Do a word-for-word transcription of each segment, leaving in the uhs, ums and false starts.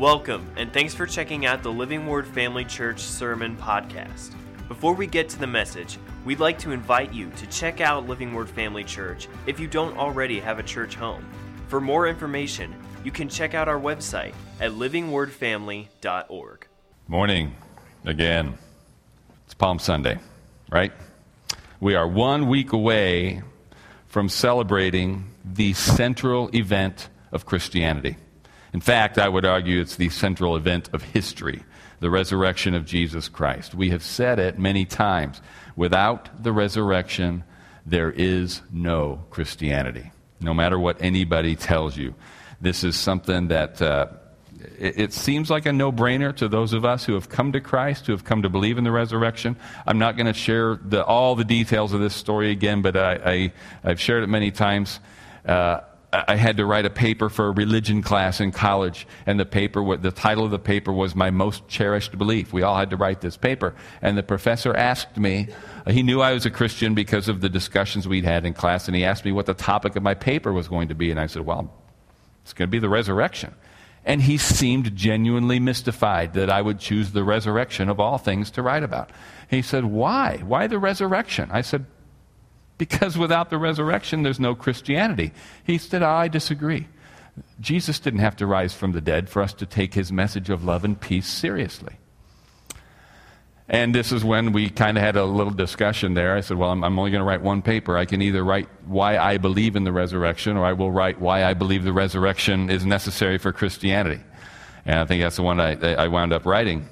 Welcome, and thanks for checking out the Living Word Family Church Sermon Podcast. Before we get to the message, we'd like to invite you to check out Living Word Family Church if you don't already have a church home. For more information, you can check out our website at living word family dot org. Morning again. It's Palm Sunday, right? We are one week away from celebrating the central event of Christianity. In fact, I would argue it's the central event of history, the resurrection of Jesus Christ. We have said it many times. Without the resurrection, there is no Christianity, no matter what anybody tells you. This is something that uh, it, it seems like a no-brainer to those of us who have come to Christ, who have come to believe in the resurrection. I'm not going to share the, all the details of this story again, but I, I, I've shared it many times. Uh, I had to write a paper for a religion class in college, and the paper, the title of the paper was My Most Cherished Belief. We all had to write this paper, and the professor asked me, he knew I was a Christian because of the discussions we'd had in class, and he asked me what the topic of my paper was going to be, and I said, well, it's going to be the resurrection. And he seemed genuinely mystified that I would choose the resurrection of all things to write about. He said, why? Why the resurrection? I said, because without the resurrection, there's no Christianity. He said, I disagree. Jesus didn't have to rise from the dead for us to take his message of love and peace seriously. And this is when we kind of had a little discussion there. I said, well, I'm, I'm only going to write one paper. I can either write why I believe in the resurrection, or I will write why I believe the resurrection is necessary for Christianity. And I think that's the one I, I wound up writing.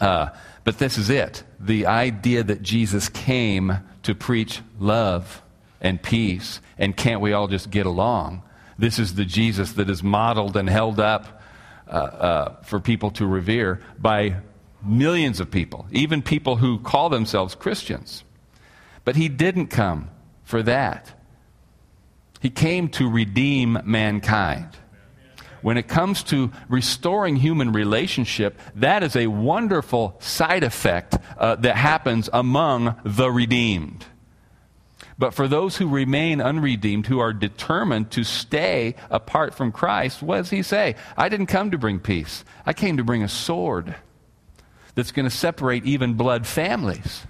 Uh, but this is it. The idea that Jesus came to preach love and peace, and can't we all just get along? This is the Jesus that is modeled and held up uh, uh, for people to revere by millions of people, even people who call themselves Christians. But he didn't come for that. He came to redeem mankind. When it comes to restoring human relationship, that is a wonderful side effect uh, that happens among the redeemed. But for those who remain unredeemed, who are determined to stay apart from Christ, what does he say? I didn't come to bring peace. I came to bring a sword that's going to separate even blood families.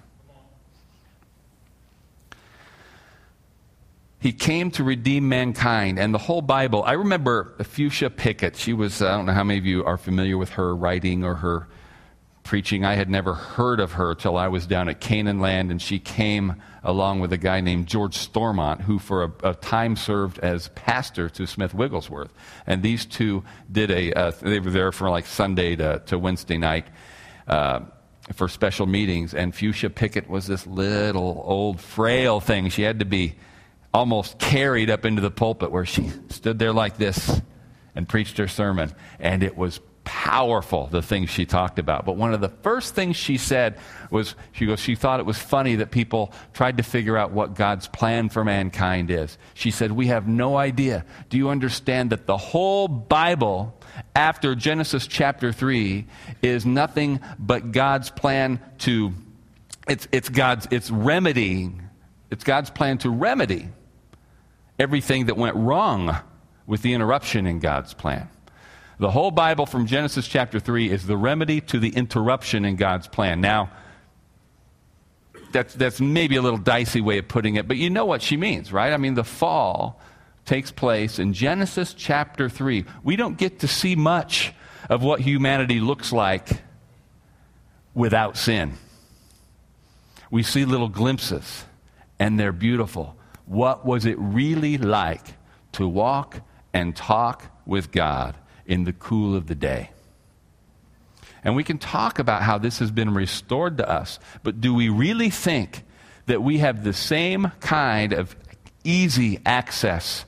He came to redeem mankind, and the whole Bible. I remember Fuchsia Pickett. She was, I don't know how many of you are familiar with her writing or her preaching. I had never heard of her till I was down at Canaan Land, and she came along with a guy named George Stormont, who for a, a time served as pastor to Smith Wigglesworth. And these two did a, uh, they were there from like Sunday to, to Wednesday night uh, for special meetings. And Fuchsia Pickett was this little, old, frail thing. She had to be almost carried up into the pulpit, where she stood there like this and preached her sermon. And it was powerful, the things she talked about. But one of the first things she said was, she goes, she thought it was funny that people tried to figure out what God's plan for mankind is. She said, we have no idea. Do you understand that the whole Bible after Genesis chapter three is nothing but God's plan to, it's, it's God's, it's remedying, it's God's plan to remedy everything that went wrong with the interruption in God's plan. The whole Bible from Genesis chapter three is the remedy to the interruption in God's plan. Now, that's, that's maybe a little dicey way of putting it, but you know what she means, right? I mean, the fall takes place in Genesis chapter three. We don't get to see much of what humanity looks like without sin. We see little glimpses, and they're beautiful. What was it really like to walk and talk with God in the cool of the day? And we can talk about how this has been restored to us, but do we really think that we have the same kind of easy access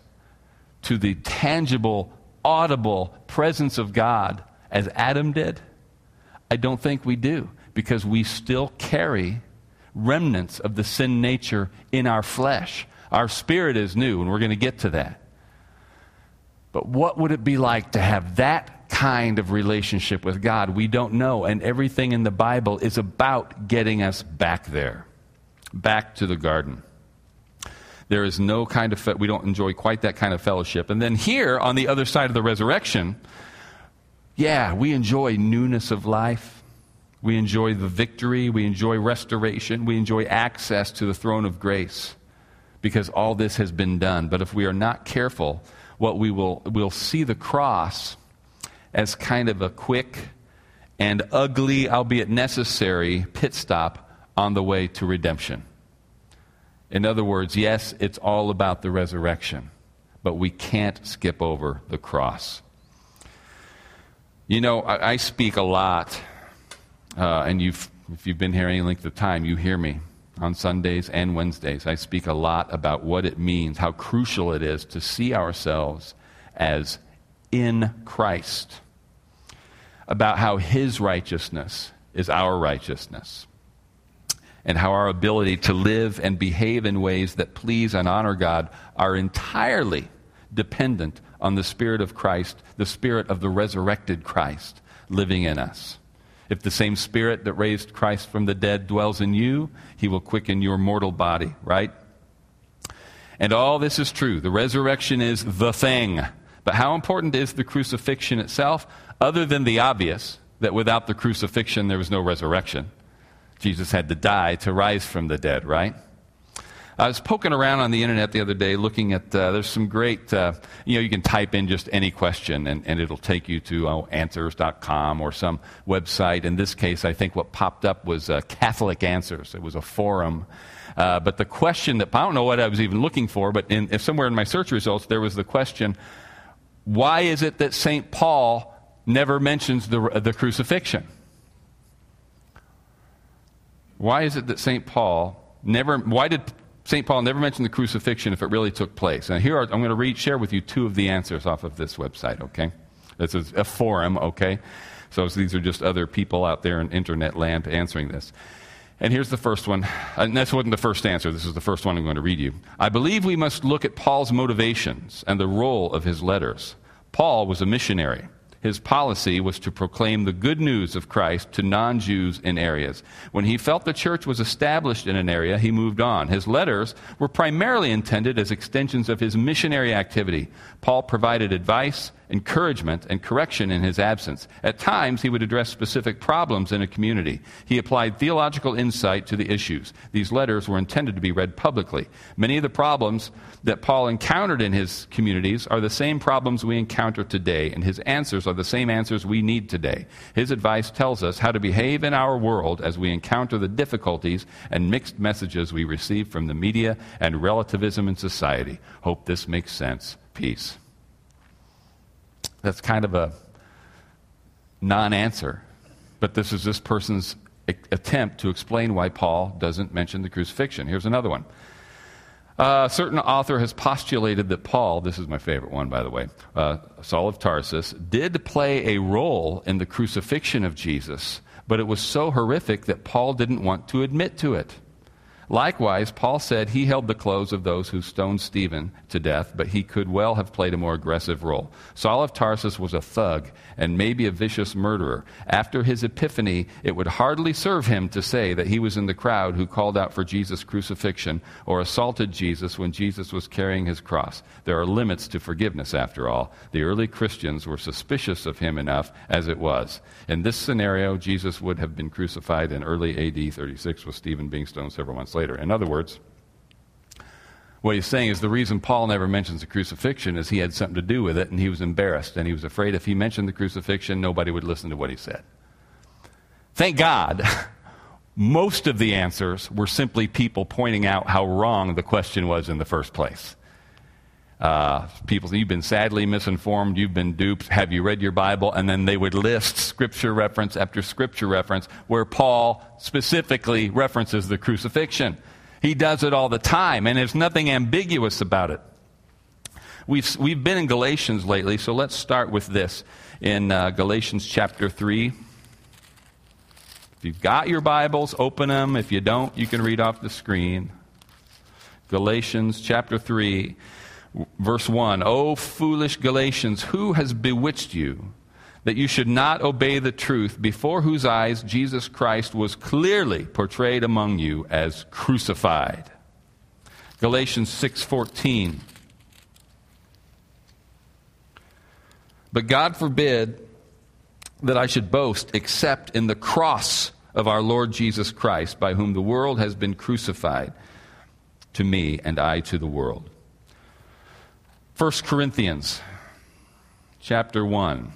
to the tangible, audible presence of God as Adam did? I don't think we do, because we still carry remnants of the sin nature in our flesh. Our spirit is new, and we're going to get to that. But what would it be like to have that kind of relationship with God? We don't know, and everything in the Bible is about getting us back there, back to the garden. There is no kind of, fe- we don't enjoy quite that kind of fellowship. And then here, on the other side of the resurrection, Yeah, we enjoy newness of life. We enjoy the victory. We enjoy restoration. We enjoy access to the throne of grace because all this has been done. But if we are not careful, what we will we'll see the cross as kind of a quick and ugly, albeit necessary, pit stop on the way to redemption. In other words, yes, it's all about the resurrection, but we can't skip over the cross. You know, I, I speak a lot, uh, and you've, if you've been here any length of time, you hear me on Sundays and Wednesdays. I speak a lot about what it means, how crucial it is to see ourselves as in Christ, about how His righteousness is our righteousness, and how our ability to live and behave in ways that please and honor God are entirely dependent on the Spirit of Christ, the Spirit of the resurrected Christ living in us. If the same Spirit that raised Christ from the dead dwells in you, He will quicken your mortal body, right? And all this is true. The resurrection is the thing. But how important is the crucifixion itself? Other than the obvious, that without the crucifixion there was no resurrection. Jesus had to die to rise from the dead, right? I was poking around on the internet the other day looking at, uh, there's some great, uh, you know, you can type in just any question and, and it'll take you to oh, answers dot com or some website. In this case, I think what popped up was uh, Catholic Answers. It was a forum. Uh, but the question that, I don't know what I was even looking for, but in, if somewhere in my search results there was the question, why is it that Saint Paul never mentions the the crucifixion? Why is it that Saint Paul never, why did Saint Paul never mention the crucifixion if it really took place? And here are, I'm going to read, share with you two of the answers off of this website, okay? This is a forum, okay? So these are just other people out there in internet land answering this. And here's the first one. And this wasn't the first answer. This is the first one I'm going to read you. I believe we must look at Paul's motivations and the role of his letters. Paul was a missionary. His policy was to proclaim the good news of Christ to non-Jews in areas. When he felt the church was established in an area, he moved on. His letters were primarily intended as extensions of his missionary activity. Paul provided advice, encouragement, and correction in his absence. At times, he would address specific problems in a community. He applied theological insight to the issues. These letters were intended to be read publicly. Many of the problems that Paul encountered in his communities are the same problems we encounter today, and his answers are the same answers we need today. His advice tells us how to behave in our world as we encounter the difficulties and mixed messages we receive from the media and relativism in society. Hope this makes sense. Peace. That's kind of a non-answer, but this is this person's attempt to explain why Paul doesn't mention the crucifixion. Here's another one. Uh, a certain author has postulated that Paul, this is my favorite one, by the way, uh, Saul of Tarsus, did play a role in the crucifixion of Jesus, but it was so horrific that Paul didn't want to admit to it. Likewise, Paul said he held the clothes of those who stoned Stephen to death, but he could well have played a more aggressive role. Saul of Tarsus was a thug and maybe a vicious murderer. After his epiphany, it would hardly serve him to say that he was in the crowd who called out for Jesus' crucifixion or assaulted Jesus when Jesus was carrying his cross. There are limits to forgiveness, after all. The early Christians were suspicious of him enough as it was. In this scenario, Jesus would have been crucified in early A D thirty-six, with Stephen being stoned several months later. In other words, what he's saying is the reason Paul never mentions the crucifixion is he had something to do with it, and he was embarrassed, and he was afraid if he mentioned the crucifixion, nobody would listen to what he said. Thank God, most of the answers were simply people pointing out how wrong the question was in the first place. Uh, people say, you've been sadly misinformed, you've been duped, have you read your Bible? And then they would list scripture reference after scripture reference where Paul specifically references the crucifixion. He does it all the time, and there's nothing ambiguous about it. We've, we've been in Galatians lately, so let's start with this in uh, Galatians chapter three. If you've got your Bibles, open them. If you don't, you can read off the screen. Galatians chapter three. Verse one, O foolish Galatians, who has bewitched you that you should not obey the truth, before whose eyes Jesus Christ was clearly portrayed among you as crucified? Galatians six fourteen. But God forbid that I should boast except in the cross of our Lord Jesus Christ, by whom the world has been crucified to me and I to the world." First Corinthians chapter one,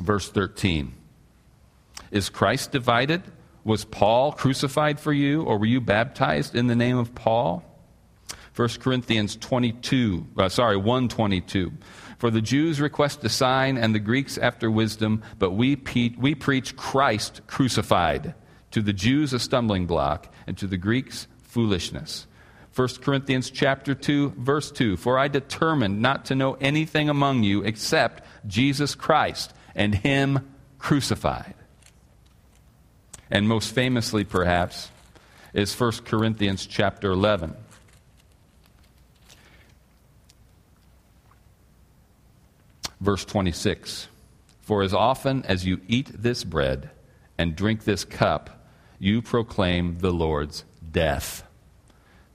verse thirteen. "Is Christ divided? Was Paul crucified for you, or were you baptized in the name of Paul?" First Corinthians twenty-two, uh, sorry, one twenty-two. "For the Jews request a sign, and the Greeks after wisdom, but we, pe- we preach Christ crucified, to the Jews a stumbling block, and to the Greeks foolishness." First Corinthians chapter two, verse two. "For I determined not to know anything among you except Jesus Christ and Him crucified." And most famously, perhaps, is First Corinthians chapter eleven. verse twenty-six, "For as often as you eat this bread and drink this cup, you proclaim the Lord's death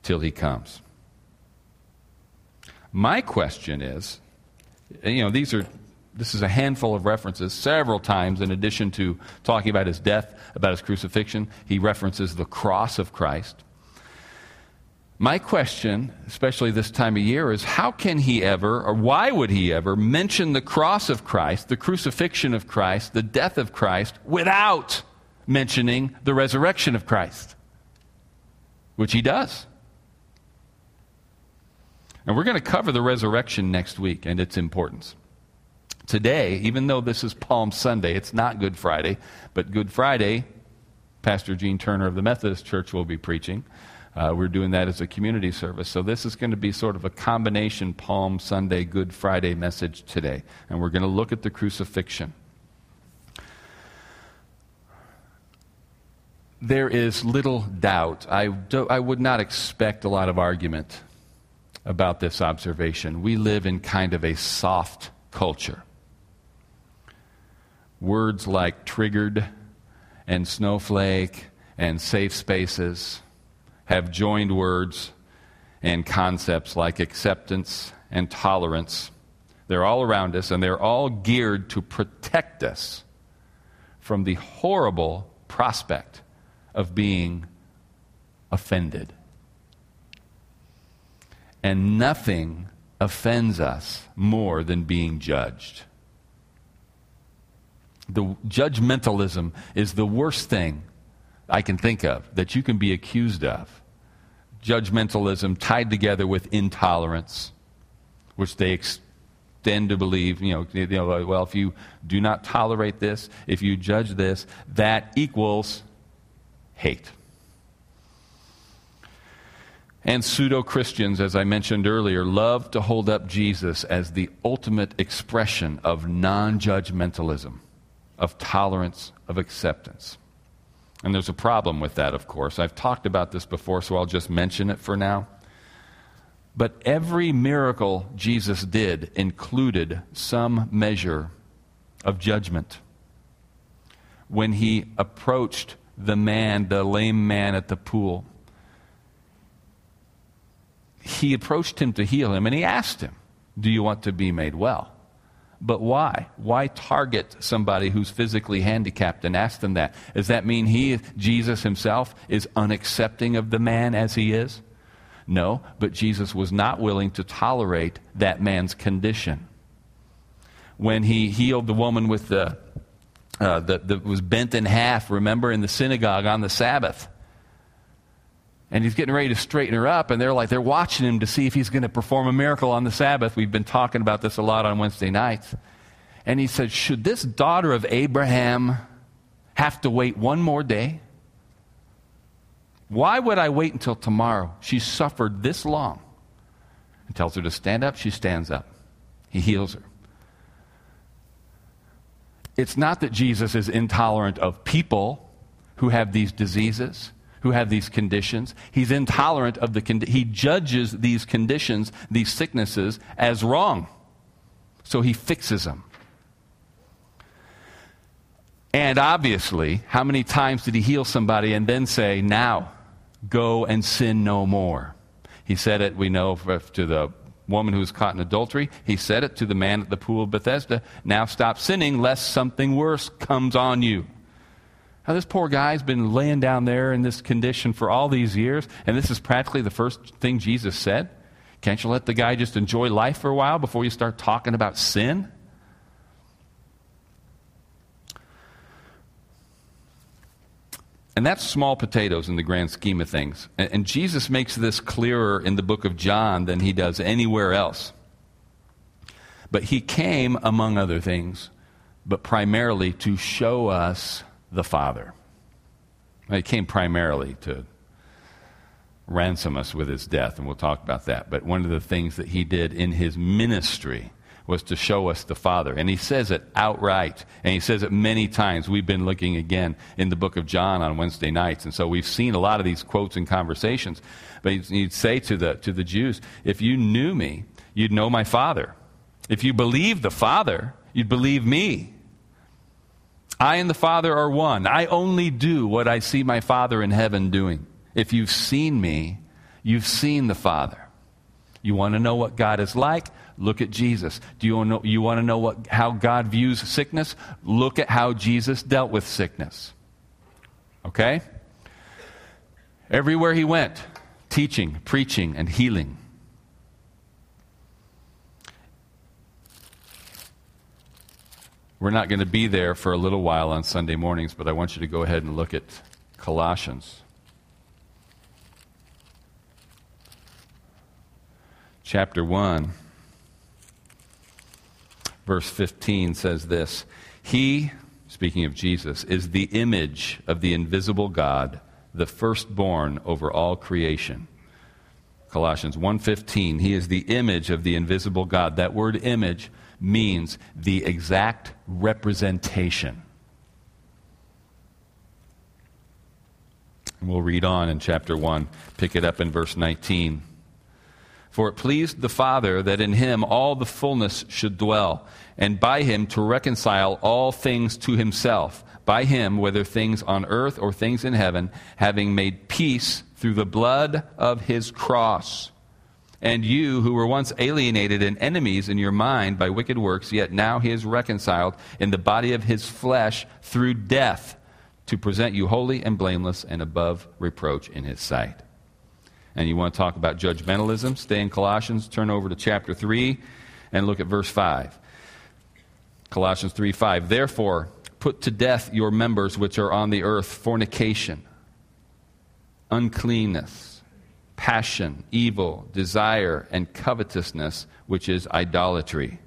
till He comes." My question is, you know, these are This is a handful of references. Several times, in addition to talking about His death, about His crucifixion, He references the cross of Christ. My question, especially this time of year, is how can He ever, or why would He ever, mention the cross of Christ, the crucifixion of Christ, the death of Christ, without mentioning the resurrection of Christ? Which He does. And we're going to cover the resurrection next week and its importance. Today, even though this is Palm Sunday, it's not Good Friday, but Good Friday, Pastor Gene Turner of the Methodist Church will be preaching. Uh, we're doing that as a community service. So this is going to be sort of a combination Palm Sunday, Good Friday message today. And we're going to look at the crucifixion. There is little doubt. I, do, I would not expect a lot of argument about this observation. We live in kind of a soft culture. Words like triggered and snowflake and safe spaces have joined words and concepts like acceptance and tolerance. They're all around us, and they're all geared to protect us from the horrible prospect of being offended. And nothing offends us more than being judged. The judgmentalism is the worst thing I can think of that you can be accused of. Judgmentalism tied together with intolerance, which they extend to believe, you know, you know, well, if you do not tolerate this, if you judge this, that equals hate. And pseudo-Christians, as I mentioned earlier, love to hold up Jesus as the ultimate expression of non-judgmentalism, of tolerance, of acceptance. And there's a problem with that, of course. I've talked about this before, so I'll just mention it for now. But every miracle Jesus did included some measure of judgment. When He approached the man, the lame man at the pool, He approached him to heal him, and He asked him, "Do you want to be made well?" But why? Why target somebody who's physically handicapped and ask them that? Does that mean he, Jesus Himself, is unaccepting of the man as he is? No, but Jesus was not willing to tolerate that man's condition. When He healed the woman with the uh, that the, was bent in half, remember, in the synagogue on the Sabbath, and He's getting ready to straighten her up, and they're like, they're watching Him to see if He's going to perform a miracle on the Sabbath. We've been talking about this a lot on Wednesday nights. And He said, "Should this daughter of Abraham have to wait one more day? Why would I wait until tomorrow? She's suffered this long." And tells her to stand up. She stands up. He heals her. It's not that Jesus is intolerant of people who have these diseases, who have these conditions. He's intolerant of the condi- He judges these conditions, these sicknesses, as wrong. So He fixes them. And obviously, how many times did He heal somebody and then say, "Now, go and sin no more"? He said it, we know, to the woman who was caught in adultery. He said it to the man at the pool of Bethesda. Now stop sinning, lest something worse comes on you. Now this poor guy's been laying down there in this condition for all these years, and this is practically the first thing Jesus said. Can't you let the guy just enjoy life for a while before you start talking about sin? And that's small potatoes in the grand scheme of things. And, and Jesus makes this clearer in the book of John than he does anywhere else. But he came, among other things, but primarily to show us the Father. He came primarily to ransom us with his death, and we'll talk about that. But one of the things that he did in his ministry was to show us the Father. And he says it outright, and he says it many times. We've been looking again in the book of John on Wednesday nights, and so we've seen a lot of these quotes and conversations. But he'd, he'd say to the, to the Jews, if you knew me, you'd know my Father. If you believe the Father, you'd believe me. I and the Father are one. I only do what I see my Father in heaven doing. If you've seen me, you've seen the Father. You want to know what God is like? Look at Jesus. Do you want to know, you want to know what, how God views sickness? Look at how Jesus dealt with sickness. Okay? Everywhere he went, teaching, preaching, and healing. We're not going to be there for a little while on Sunday mornings, but I want you to go ahead and look at Colossians. Chapter one, verse fifteen says this, he, speaking of Jesus, is the image of the invisible God, the firstborn over all creation. Colossians one fifteen, he is the image of the invisible God. That word image means the exact representation. And we'll read on in chapter one, pick it up in verse nineteen. For it pleased the Father that in him all the fullness should dwell, and by him to reconcile all things to himself. By him, whether things on earth or things in heaven, having made peace through the blood of his cross. And you, who were once alienated and enemies in your mind by wicked works, yet now he is reconciled in the body of his flesh through death, to present you holy and blameless and above reproach in his sight. And you want to talk about judgmentalism, stay in Colossians, turn over to chapter three, and look at verse five. Colossians three five. Therefore, put to death your members which are on the earth, fornication, uncleanness, passion, evil, desire, and covetousness, which is idolatry.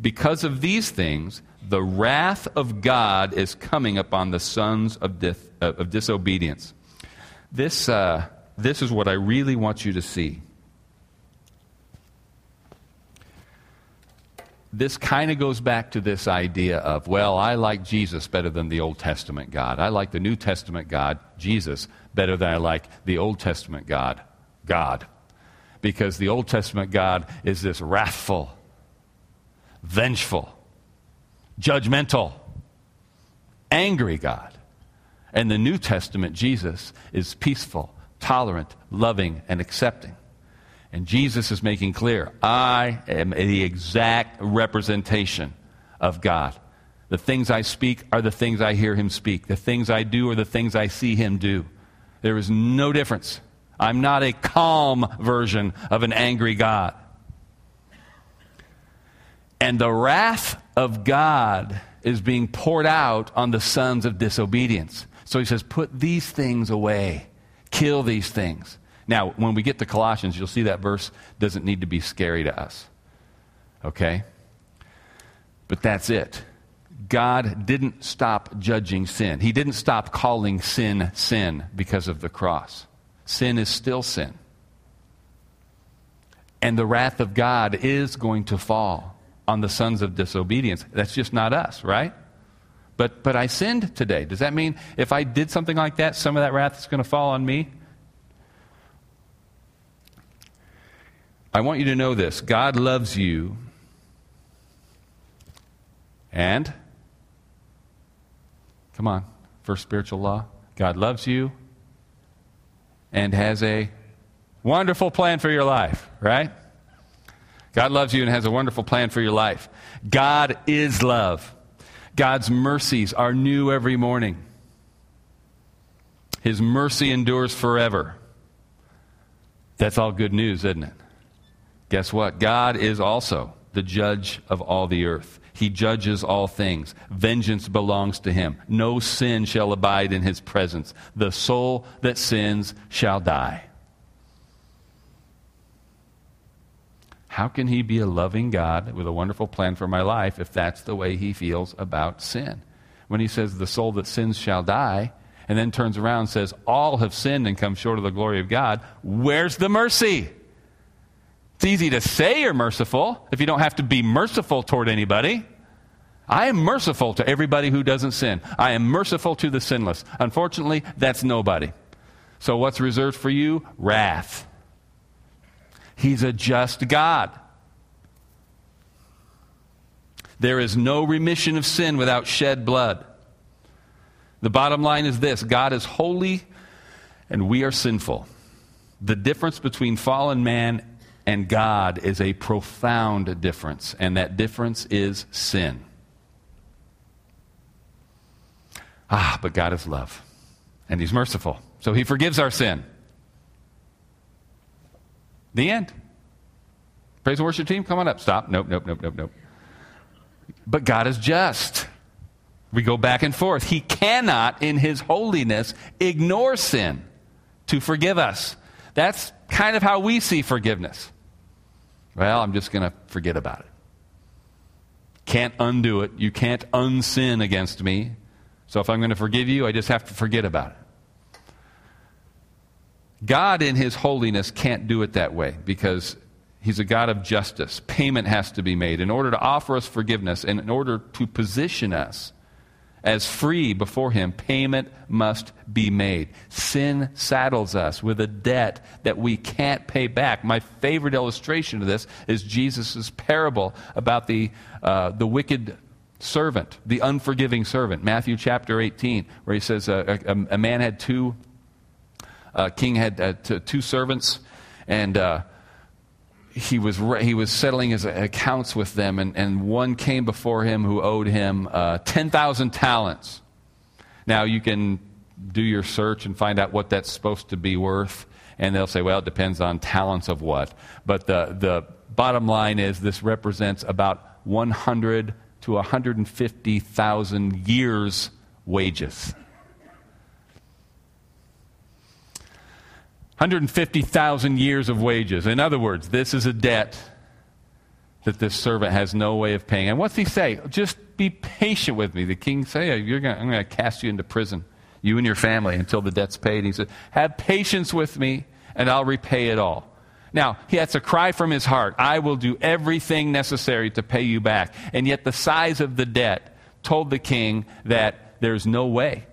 Because of these things, the wrath of God is coming upon the sons of, dis- of disobedience. This... Uh, This is what I really want you to see. This kind of goes back to this idea of, well, I like Jesus better than the Old Testament God. I like the New Testament God, Jesus, better than I like the Old Testament God, God. Because the Old Testament God is this wrathful, vengeful, judgmental, angry God. And the New Testament Jesus is peaceful, tolerant, loving, and accepting. And Jesus is making clear, I am the exact representation of God. The things I speak are the things I hear him speak. The things I do are the things I see him do. There is no difference. I'm not a calm version of an angry God. And the wrath of God is being poured out on the sons of disobedience. So he says, put these things away. Kill these things. Now, when we get to Colossians, you'll see that verse doesn't need to be scary to us. Okay? But that's it. God didn't stop judging sin. He didn't stop calling sin, sin because of the cross. Sin is still sin. And the wrath of God is going to fall on the sons of disobedience. That's just not us, right? But but I sinned today. Does that mean if I did something like that, some of that wrath is going to fall on me? I want you to know this. God loves you. And? Come on. First spiritual law. God loves you and has a wonderful plan for your life, right? God loves you and has a wonderful plan for your life. God is love. God's mercies are new every morning. His mercy endures forever. That's all good news, isn't it? Guess what? God is also the judge of all the earth. He judges all things. Vengeance belongs to him. No sin shall abide in his presence. The soul that sins shall die. How can he be a loving God with a wonderful plan for my life if that's the way he feels about sin? When he says the soul that sins shall die, and then turns around and says all have sinned and come short of the glory of God, where's the mercy? It's easy to say you're merciful if you don't have to be merciful toward anybody. I am merciful to everybody who doesn't sin. I am merciful to the sinless. Unfortunately, that's nobody. So what's reserved for you? Wrath. He's a just God. There is no remission of sin without shed blood. The bottom line is this: God is holy and we are sinful. The difference between fallen man and God is a profound difference, and that difference is sin. Ah, but God is love, and he's merciful, so he forgives our sin. The end. Praise and worship team, come on up. Stop. Nope, nope, nope, nope, nope. But God is just. We go back and forth. He cannot, in his holiness, ignore sin to forgive us. That's kind of how we see forgiveness. Well, I'm just going to forget about it. Can't undo it. You can't unsin against me. So if I'm going to forgive you, I just have to forget about it. God in his holiness can't do it that way because he's a God of justice. Payment has to be made in order to offer us forgiveness, and in order to position us as free before him, payment must be made. Sin saddles us with a debt that we can't pay back. My favorite illustration of this is Jesus' parable about the uh, the wicked servant, the unforgiving servant, Matthew chapter eighteen, where he says uh, a, a man had two Uh, king had uh, t- two servants, and uh, he was re- he was settling his accounts with them, and, and one came before him who owed him uh, ten thousand talents. Now, you can do your search and find out what that's supposed to be worth, and they'll say, well, it depends on talents of what. But the, the bottom line is this represents about one hundred to one hundred fifty thousand years' wages. one hundred fifty thousand years of wages. In other words, this is a debt that this servant has no way of paying. And what's he say? Just be patient with me. The king say, You're gonna, I'm going to cast you into prison, you and your family, until the debt's paid. He said, have patience with me, and I'll repay it all. Now, that's a cry from his heart. I will do everything necessary to pay you back. And yet the size of the debt told the king that there's no way.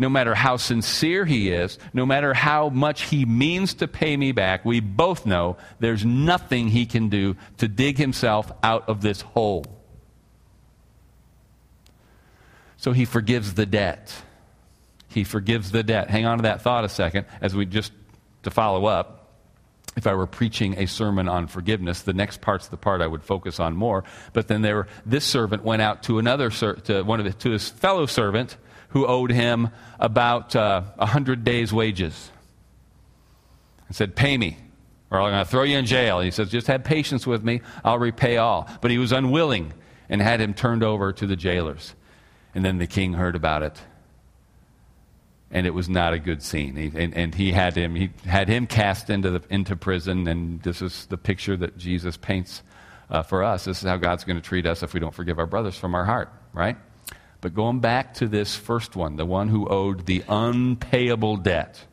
No matter how sincere he is, no matter how much he means to pay me back, we both know there's nothing he can do to dig himself out of this hole. So he forgives the debt. He forgives the debt. Hang on to that thought a second, as we just, to follow up. If I were preaching a sermon on forgiveness, the next part's the part I would focus on more. But then there, this servant went out to another, to one of the, to his fellow servant, who owed him about uh, one hundred days' wages, and said, pay me, or I'm going to throw you in jail. And he says, just have patience with me, I'll repay all. But he was unwilling and had him turned over to the jailers. And then the king heard about it, and it was not a good scene. He, and, and he had him he had him cast into the, into prison, and this is the picture that Jesus paints uh, for us. This is how God's going to treat us if we don't forgive our brothers from our heart, right? But going back to this first one, the one who owed the unpayable debt.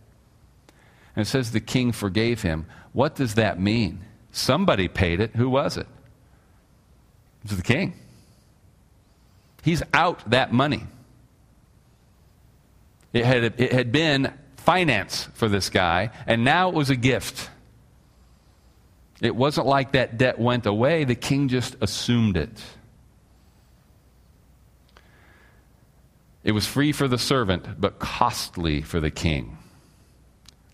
And it says the king forgave him. What does that mean? Somebody paid it. Who was it? It was the king. He's out that money. It had, it had been finance for this guy, and now it was a gift. It wasn't like that debt went away. The king just assumed it. It was free for the servant, but costly for the king.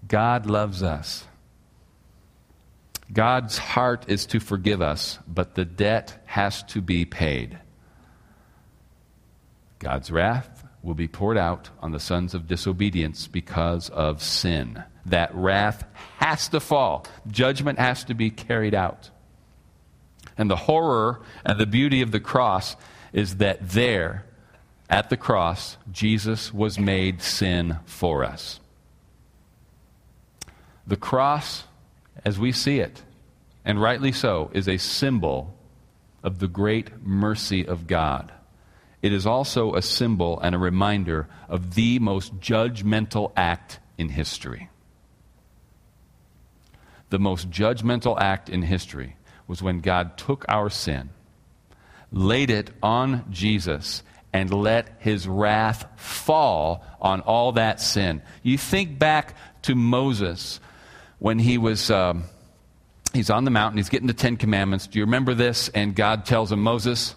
God loves us. God's heart is to forgive us, but the debt has to be paid. God's wrath will be poured out on the sons of disobedience because of sin. That wrath has to fall. Judgment has to be carried out. And the horror and the beauty of the cross is that there, at the cross, Jesus was made sin for us. The cross, as we see it, and rightly so, is a symbol of the great mercy of God. It is also a symbol and a reminder of the most judgmental act in history. The most judgmental act in history was when God took our sin, laid it on Jesus, and let his wrath fall on all that sin. You think back to Moses when he was... Um, he's on the mountain. He's getting the Ten Commandments. Do you remember this? And God tells him, Moses...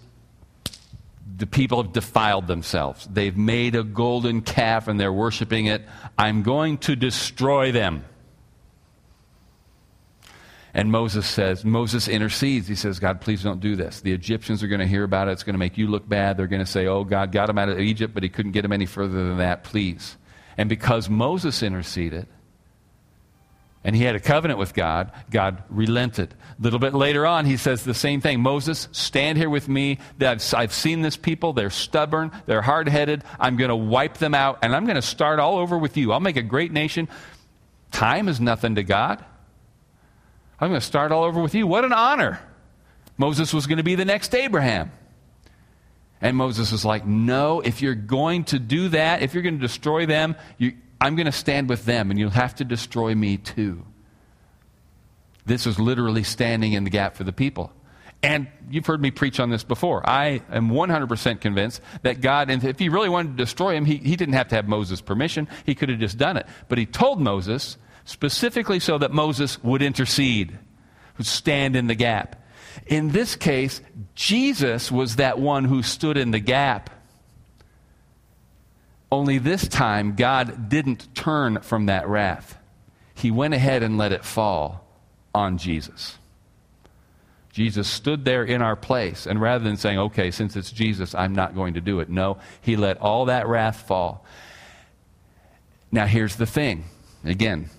the people have defiled themselves. They've made a golden calf and they're worshiping it. I'm going to destroy them. And Moses says, Moses intercedes. He says, God, please don't do this. The Egyptians are going to hear about it. It's going to make you look bad. They're going to say, oh, God got him out of Egypt, but he couldn't get him any further than that, please. And because Moses interceded, and he had a covenant with God, God relented. A little bit later on, he says the same thing. Moses, stand here with me. I've seen this people. They're stubborn. They're hard-headed. I'm going to wipe them out, and I'm going to start all over with you. I'll make a great nation. Time is nothing to God. I'm going to start all over with you. What an honor. Moses was going to be the next Abraham. And Moses was like, no, if you're going to do that, if you're going to destroy them, you I'm going to stand with them, and you'll have to destroy me too. This is literally standing in the gap for the people. And you've heard me preach on this before. I am one hundred percent convinced that God, and if he really wanted to destroy him, he, he didn't have to have Moses' permission. He could have just done it. But he told Moses, specifically so that Moses would intercede, would stand in the gap. In this case, Jesus was that one who stood in the gap. Only this time, God didn't turn from that wrath. He went ahead and let it fall on Jesus. Jesus stood there in our place, and rather than saying, okay, since it's Jesus, I'm not going to do it. No, he let all that wrath fall. Now here's the thing. Again,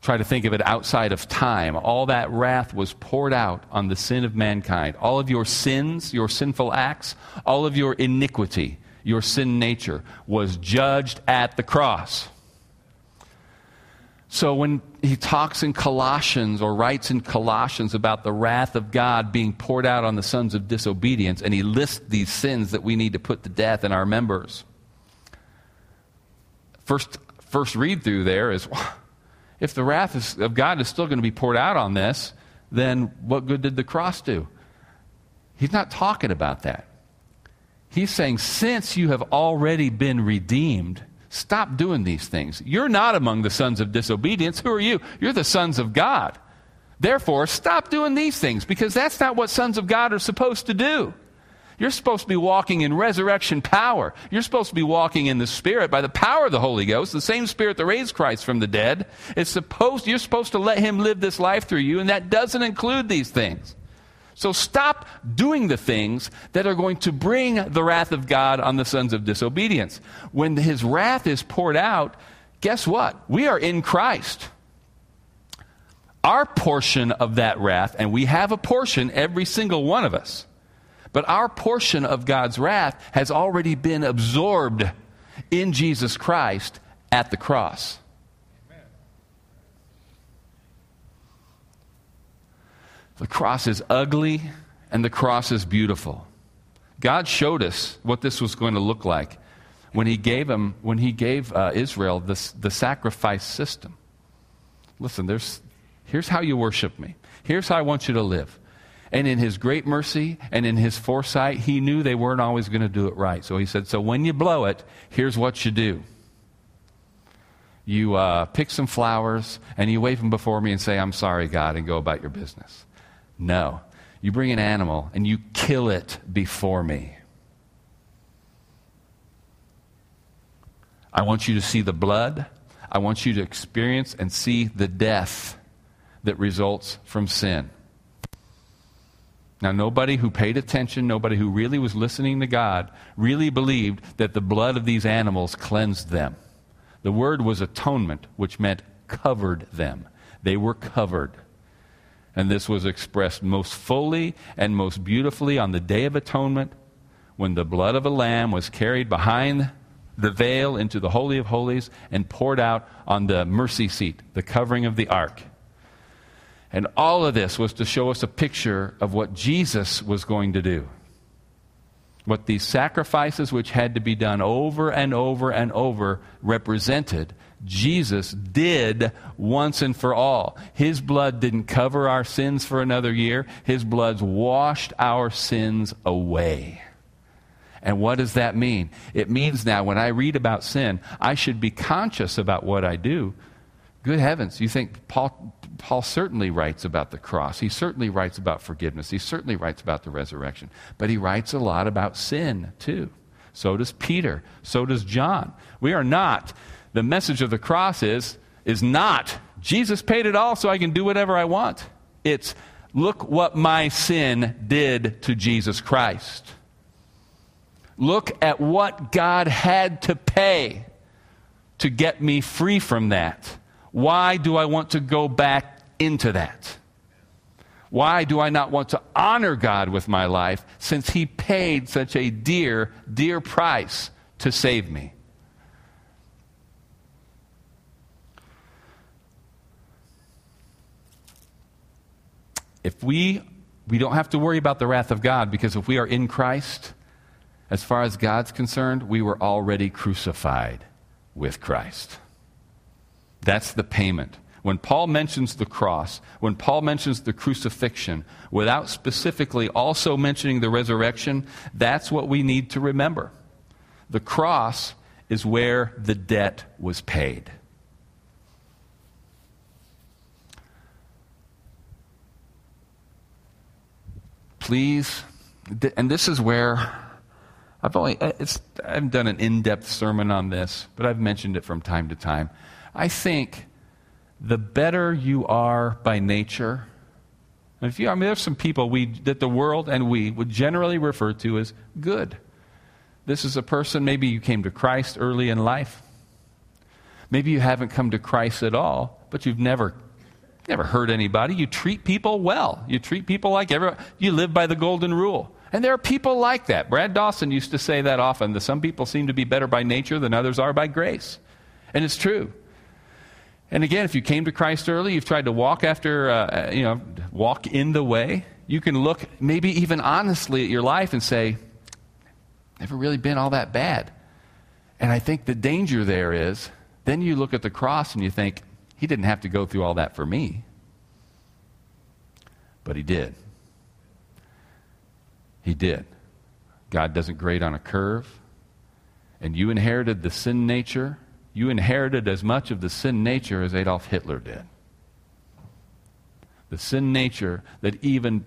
try to think of it outside of time. All that wrath was poured out on the sin of mankind. All of your sins, your sinful acts, all of your iniquity, your sin nature was judged at the cross. So when he talks in Colossians or writes in Colossians about the wrath of God being poured out on the sons of disobedience, and he lists these sins that we need to put to death in our members, first, first read through there is, if the wrath is, of God is still going to be poured out on this, then what good did the cross do? He's not talking about that. He's saying, since you have already been redeemed, stop doing these things. You're not among the sons of disobedience. Who are you? You're the sons of God. Therefore, stop doing these things, because that's not what sons of God are supposed to do. You're supposed to be walking in resurrection power. You're supposed to be walking in the Spirit by the power of the Holy Ghost, the same Spirit that raised Christ from the dead. It's supposed, you're supposed to let him live this life through you, and that doesn't include these things. So stop doing the things that are going to bring the wrath of God on the sons of disobedience. When his wrath is poured out, guess what? We are in Christ. Our portion of that wrath, and we have a portion, every single one of us, but our portion of God's wrath has already been absorbed in Jesus Christ at the cross. The cross is ugly, and the cross is beautiful. God showed us what this was going to look like when he gave him, when he gave uh, Israel this, the sacrifice system. Listen, there's, here's how you worship me. Here's how I want you to live. And in his great mercy and in his foresight, he knew they weren't always going to do it right. So he said, so when you blow it, here's what you do. You uh, pick some flowers, and you wave them before me and say, I'm sorry, God, and go about your business. No. You bring an animal and you kill it before me. I want you to see the blood. I want you to experience and see the death that results from sin. Now, nobody who paid attention, nobody who really was listening to God, really believed that the blood of these animals cleansed them. The word was atonement, which meant covered them. They were covered. And this was expressed most fully and most beautifully on the Day of Atonement, when the blood of a lamb was carried behind the veil into the Holy of Holies and poured out on the mercy seat, the covering of the ark. And all of this was to show us a picture of what Jesus was going to do. What these sacrifices, which had to be done over and over and over, represented, Jesus did once and for all. His blood didn't cover our sins for another year. His blood washed our sins away. And what does that mean? It means now when I read about sin, I should be conscious about what I do. Good heavens, you think Paul... Paul certainly writes about the cross. He certainly writes about forgiveness. He certainly writes about the resurrection. But he writes a lot about sin, too. So does Peter. So does John. We are not. The message of the cross is, is not, Jesus paid it all so I can do whatever I want. It's, look what my sin did to Jesus Christ. Look at what God had to pay to get me free from that. Why do I want to go back into that? Why do I not want to honor God with my life since He paid such a dear, dear price to save me? If we, we don't have to worry about the wrath of God, because if we are in Christ, as far as God's concerned, we were already crucified with Christ. That's the payment. When Paul mentions the cross, when Paul mentions the crucifixion, without specifically also mentioning the resurrection, that's what we need to remember. The cross is where the debt was paid. Please, and this is where I've only, it's, I haven't done an in-depth sermon on this, but I've mentioned it from time to time. I think the better you are by nature, and if you, I mean, there's some people we that the world and we would generally refer to as good. This is a person, maybe you came to Christ early in life. Maybe you haven't come to Christ at all, but you've never, never hurt anybody. You treat people well. You treat people like everyone. You live by the golden rule. And there are people like that. Brad Dawson used to say that often, that some people seem to be better by nature than others are by grace. And it's true. And again, if you came to Christ early, you've tried to walk after, uh, you know, walk in the way, you can look maybe even honestly at your life and say, never really been all that bad. And I think the danger there is, then you look at the cross and you think, He didn't have to go through all that for me. But He did. He did. God doesn't grade on a curve. And you inherited the sin nature. You inherited as much of the sin nature as Adolf Hitler did. The sin nature that even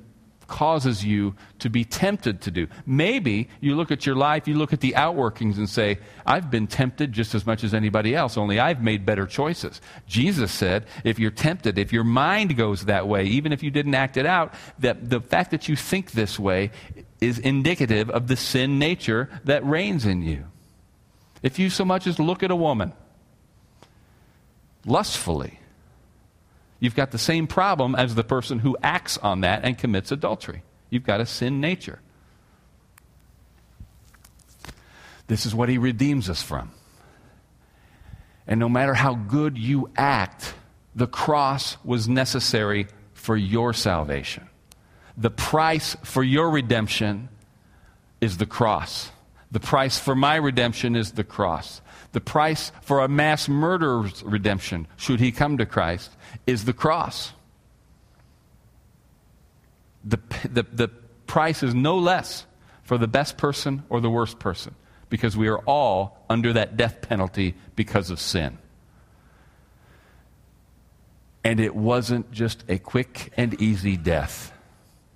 causes you to be tempted to do. Maybe you look at your life, you look at the outworkings and say, I've been tempted just as much as anybody else, only I've made better choices. Jesus said, if you're tempted, if your mind goes that way, even if you didn't act it out, that the fact that you think this way is indicative of the sin nature that reigns in you. If you so much as look at a woman lustfully, you've got the same problem as the person who acts on that and commits adultery. You've got a sin nature. This is what He redeems us from. And no matter how good you act, the cross was necessary for your salvation. The price for your redemption is the cross. The price for my redemption is the cross. The price for a mass murderer's redemption, should he come to Christ, is the cross. The, the, the price is no less for the best person or the worst person, because we are all under that death penalty because of sin. And it wasn't just a quick and easy death.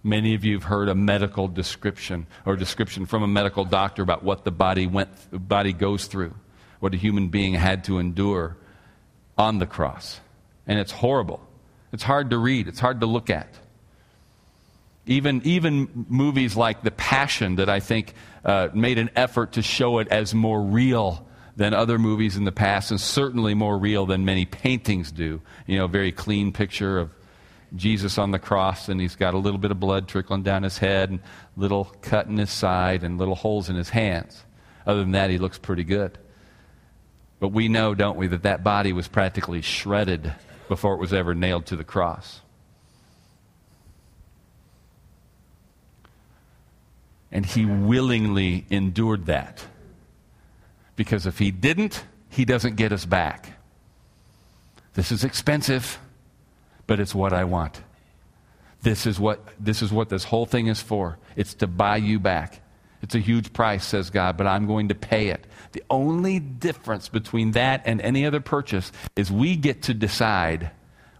Many of you have heard a medical description or description from a medical doctor about what the body went, body goes through, what a human being had to endure on the cross. And it's horrible. It's hard to read. It's hard to look at. Even even movies like The Passion that I think uh, made an effort to show it as more real than other movies in the past, and certainly more real than many paintings do. You know, very clean picture of Jesus on the cross, and he's got a little bit of blood trickling down his head, and little cut in his side, and little holes in his hands. Other than that, he looks pretty good. But we know, don't we, that that body was practically shredded before it was ever nailed to the cross. And he willingly endured that. Because if he didn't, he doesn't get us back. This is expensive, but it's what I want. This is what this is what this whole thing is for. It's to buy you back. It's a huge price, says God, but I'm going to pay it. The only difference between that and any other purchase is we get to decide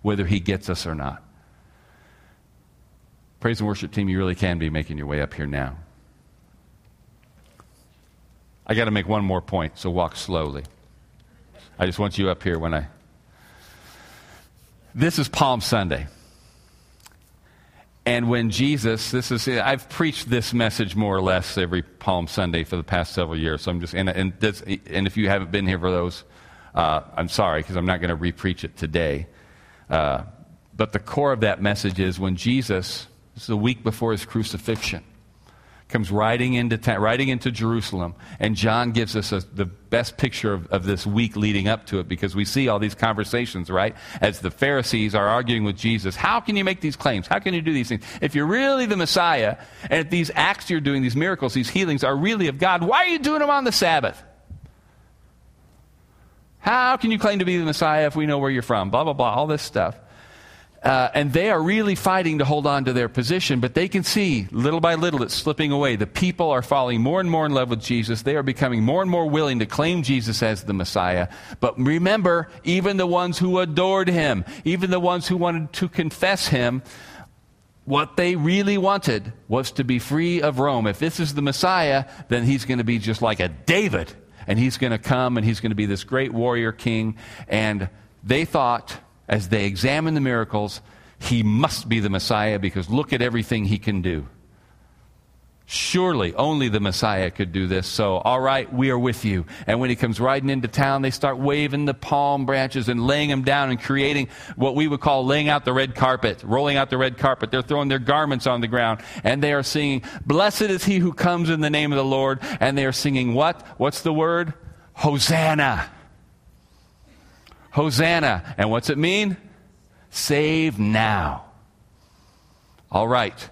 whether he gets us or not. Praise and worship team, you really can be making your way up here now. I got to make one more point, so walk slowly. I just want you up here when I... This is Palm Sunday. And when Jesus, this is, I've preached this message more or less every Palm Sunday for the past several years. So I'm just, and and, this, and if you haven't been here for those, uh, I'm sorry, because I'm not going to re-preach it today. Uh, but the core of that message is when Jesus, this is the week before his crucifixion, comes riding into ta- riding into Jerusalem, and John gives us a, the best picture of, of this week leading up to it, because we see all these conversations, right? As the Pharisees are arguing with Jesus, how can you make these claims? How can you do these things? If you're really the Messiah, and if these acts you're doing, these miracles, these healings are really of God, why are you doing them on the Sabbath? How can you claim to be the Messiah if we know where you're from? Blah, blah, blah, all this stuff. Uh, and they are really fighting to hold on to their position, but they can see little by little it's slipping away. The people are falling more and more in love with Jesus. They are becoming more and more willing to claim Jesus as the Messiah. But remember, even the ones who adored him, even the ones who wanted to confess him, what they really wanted was to be free of Rome. If this is the Messiah, then he's going to be just like a David, and he's going to come, and he's going to be this great warrior king. And they thought, as they examine the miracles, he must be the Messiah, because look at everything he can do. Surely only the Messiah could do this, so all right, we are with you. And when he comes riding into town, they start waving the palm branches and laying them down and creating what we would call laying out the red carpet, rolling out the red carpet. They're throwing their garments on the ground, and they are singing, "Blessed is he who comes in the name of the Lord." And they are singing what? What's the word? Hosanna. Hosanna. And what's it mean? Save now. All right.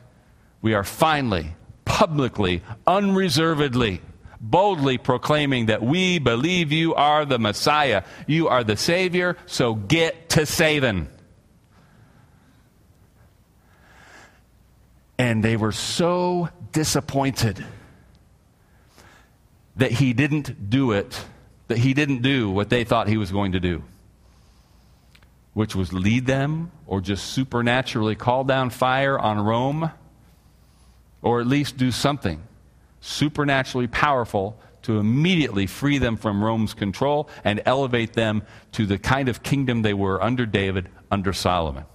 We are finally, publicly, unreservedly, boldly proclaiming that we believe you are the Messiah. You are the Savior, so get to saving. And they were so disappointed that he didn't do it, that he didn't do what they thought he was going to do, which was lead them, or just supernaturally call down fire on Rome, or at least do something supernaturally powerful to immediately free them from Rome's control and elevate them to the kind of kingdom they were under David, under Solomon.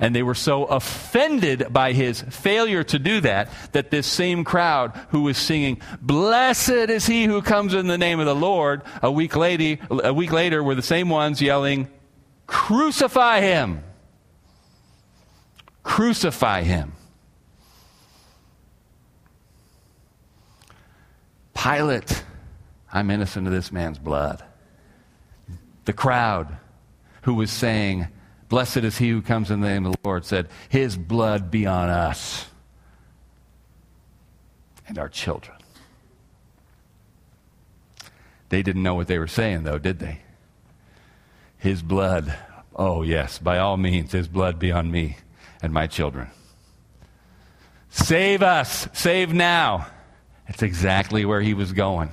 And they were so offended by his failure to do that, that this same crowd who was singing, "Blessed is he who comes in the name of the Lord," a week later, a week later were the same ones yelling, "Crucify him! Crucify him!" Pilate, "I'm innocent of this man's blood." The crowd who was saying, "Blessed is he who comes in the name of the Lord," said, "His blood be on us and our children." They didn't know what they were saying, though, did they? His blood, oh yes, by all means, his blood be on me and my children. Save us, save now. That's exactly where he was going.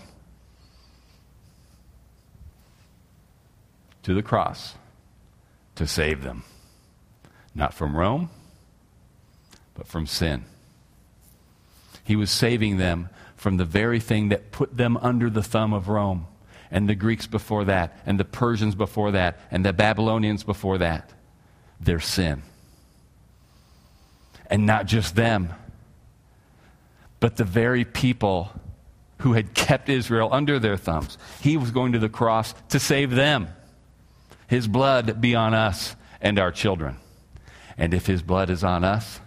To the cross, to save them. Not from Rome, but from sin. He was saving them from the very thing that put them under the thumb of Rome, and the Greeks before that, and the Persians before that, and the Babylonians before that. their sin. And not just them, but the very people who had kept Israel under their thumbs. He was going to the cross to save them. His blood be on us and our children. And if his blood is on us,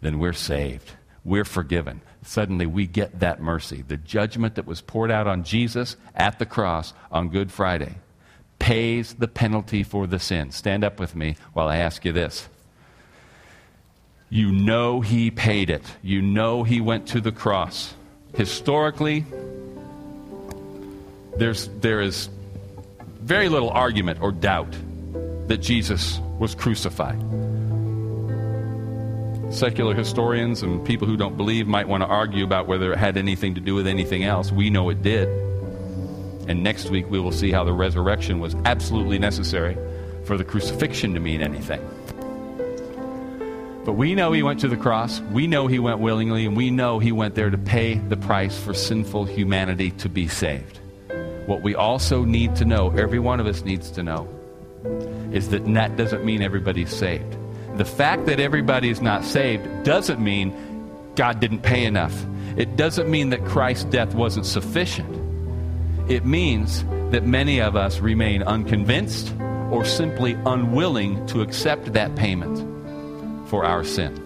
then we're saved. We're forgiven. Suddenly we get that mercy. The judgment that was poured out on Jesus at the cross on Good Friday pays the penalty for the sin. Stand up with me while I ask you this. You know he paid it. You know he went to the cross. Historically, there's, there is very little argument or doubt that Jesus was crucified. Secular historians and people who don't believe might want to argue about whether it had anything to do with anything else. We know it did. And next week we will see how the resurrection was absolutely necessary for the crucifixion to mean anything. But we know he went to the cross, we know he went willingly, and we know he went there to pay the price for sinful humanity to be saved. What we also need to know, every one of us needs to know, is that that doesn't mean everybody's saved. The fact that everybody's not saved doesn't mean God didn't pay enough. It doesn't mean that Christ's death wasn't sufficient. It means that many of us remain unconvinced or simply unwilling to accept that payment for our sin.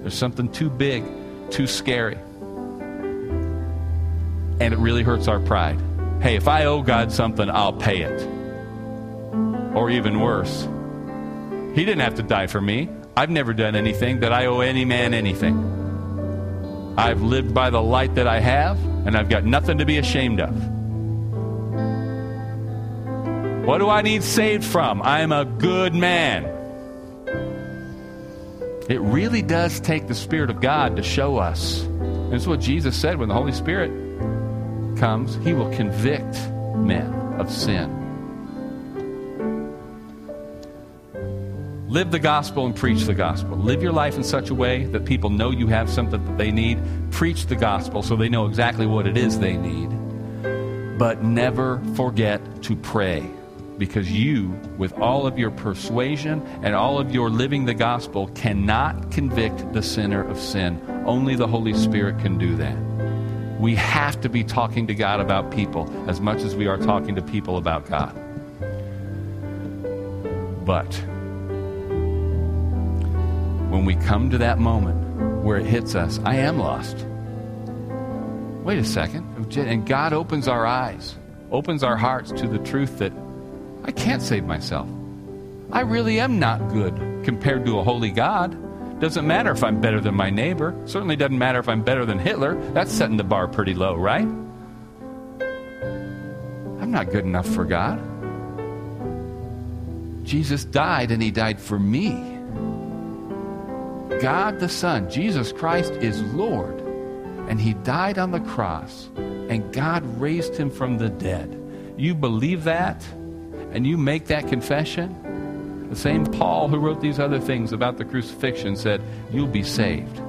There's something too big, too scary, and it really hurts our pride. Hey, if I owe God something, I'll pay it. Or even worse, he didn't have to die for me. I've never done anything that I owe any man anything. I've lived by the light that I have, and I've got nothing to be ashamed of. What do I need saved from? I'm a good man. It really does take the Spirit of God to show us. And it's what Jesus said when the Holy Spirit comes. He will convict men of sin. Live the gospel and preach the gospel. Live your life in such a way that people know you have something that they need. Preach the gospel so they know exactly what it is they need. But never forget to pray, because you, with all of your persuasion and all of your living the gospel, cannot convict the sinner of sin. Only the Holy Spirit can do that. We have to be talking to God about people as much as we are talking to people about God. But when we come to that moment where it hits us, I am lost. Wait a second. And God opens our eyes, opens our hearts to the truth that I can't save myself. I really am not good compared to a holy God. Doesn't matter if I'm better than my neighbor. Certainly doesn't matter if I'm better than Hitler. That's setting the bar pretty low, right? I'm not good enough for God. Jesus died, and he died for me. God the Son, Jesus Christ, is Lord, and he died on the cross, and God raised him from the dead. You believe that, and you make that confession? The same Paul who wrote these other things about the crucifixion said, you'll be saved.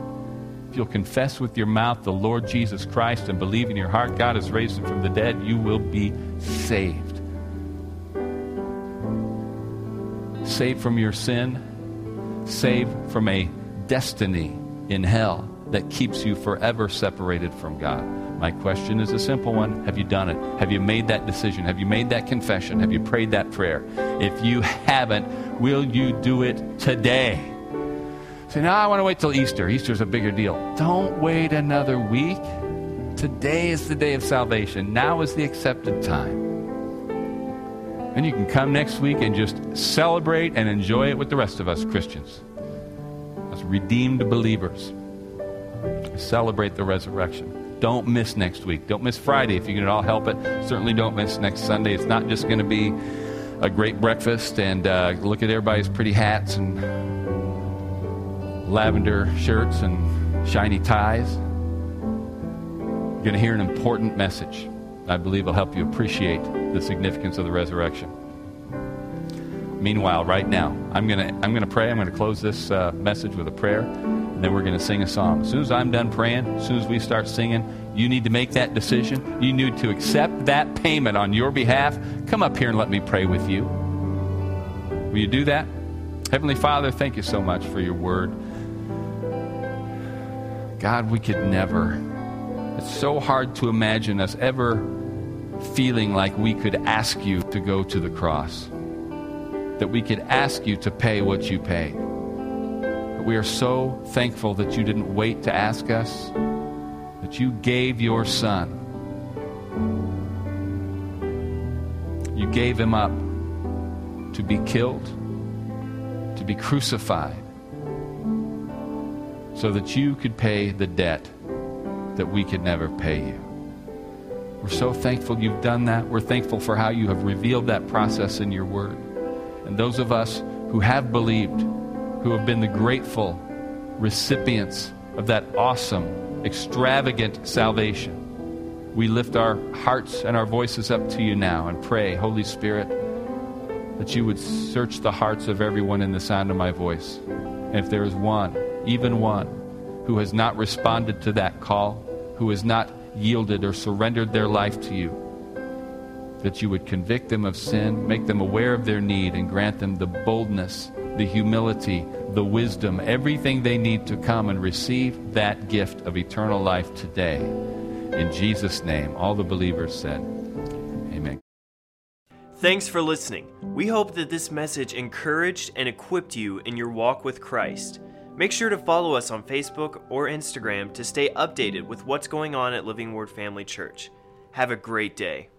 If you'll confess with your mouth the Lord Jesus Christ and believe in your heart God has raised him from the dead, you will be saved. Saved from your sin, saved from a destiny in hell that keeps you forever separated from God. My question is a simple one. Have you done it? Have you made that decision? Have you made that confession? Have you prayed that prayer? If you haven't, will you do it today? Say, no, I want to wait till Easter. Easter's a bigger deal. Don't wait another week. Today is the day of salvation. Now is the accepted time. And you can come next week and just celebrate and enjoy it with the rest of us Christians. Redeemed believers. Celebrate the resurrection. Don't miss next week. Don't miss Friday if you can at all help it. Certainly don't miss next Sunday. It's not just going to be a great breakfast and uh, look at everybody's pretty hats and lavender shirts and shiny ties. You're going to hear an important message I believe will help you appreciate the significance of the resurrection. Meanwhile, right now, I'm going to I'm going to pray. I'm going to close this uh, message with a prayer, and then we're going to sing a song. As soon as I'm done praying, as soon as we start singing, you need to make that decision. You need to accept that payment on your behalf. Come up here and let me pray with you. Will you do that? Heavenly Father, thank you so much for your word. God, we could never. It's so hard to imagine us ever feeling like we could ask you to go to the cross, that we could ask you to pay what you paid. But we are so thankful that you didn't wait to ask us, that you gave your son. You gave him up to be killed, to be crucified, so that you could pay the debt that we could never pay you. We're so thankful you've done that. We're thankful for how you have revealed that process in your word. And those of us who have believed, who have been the grateful recipients of that awesome, extravagant salvation, we lift our hearts and our voices up to you now and pray, Holy Spirit, that you would search the hearts of everyone in the sound of my voice. And if there is one, even one, who has not responded to that call, who has not yielded or surrendered their life to you, that you would convict them of sin, make them aware of their need, and grant them the boldness, the humility, the wisdom, everything they need to come and receive that gift of eternal life today. In Jesus' name, all the believers said, amen. Thanks for listening. We hope that this message encouraged and equipped you in your walk with Christ. Make sure to follow us on Facebook or Instagram to stay updated with what's going on at Living Word Family Church. Have a great day.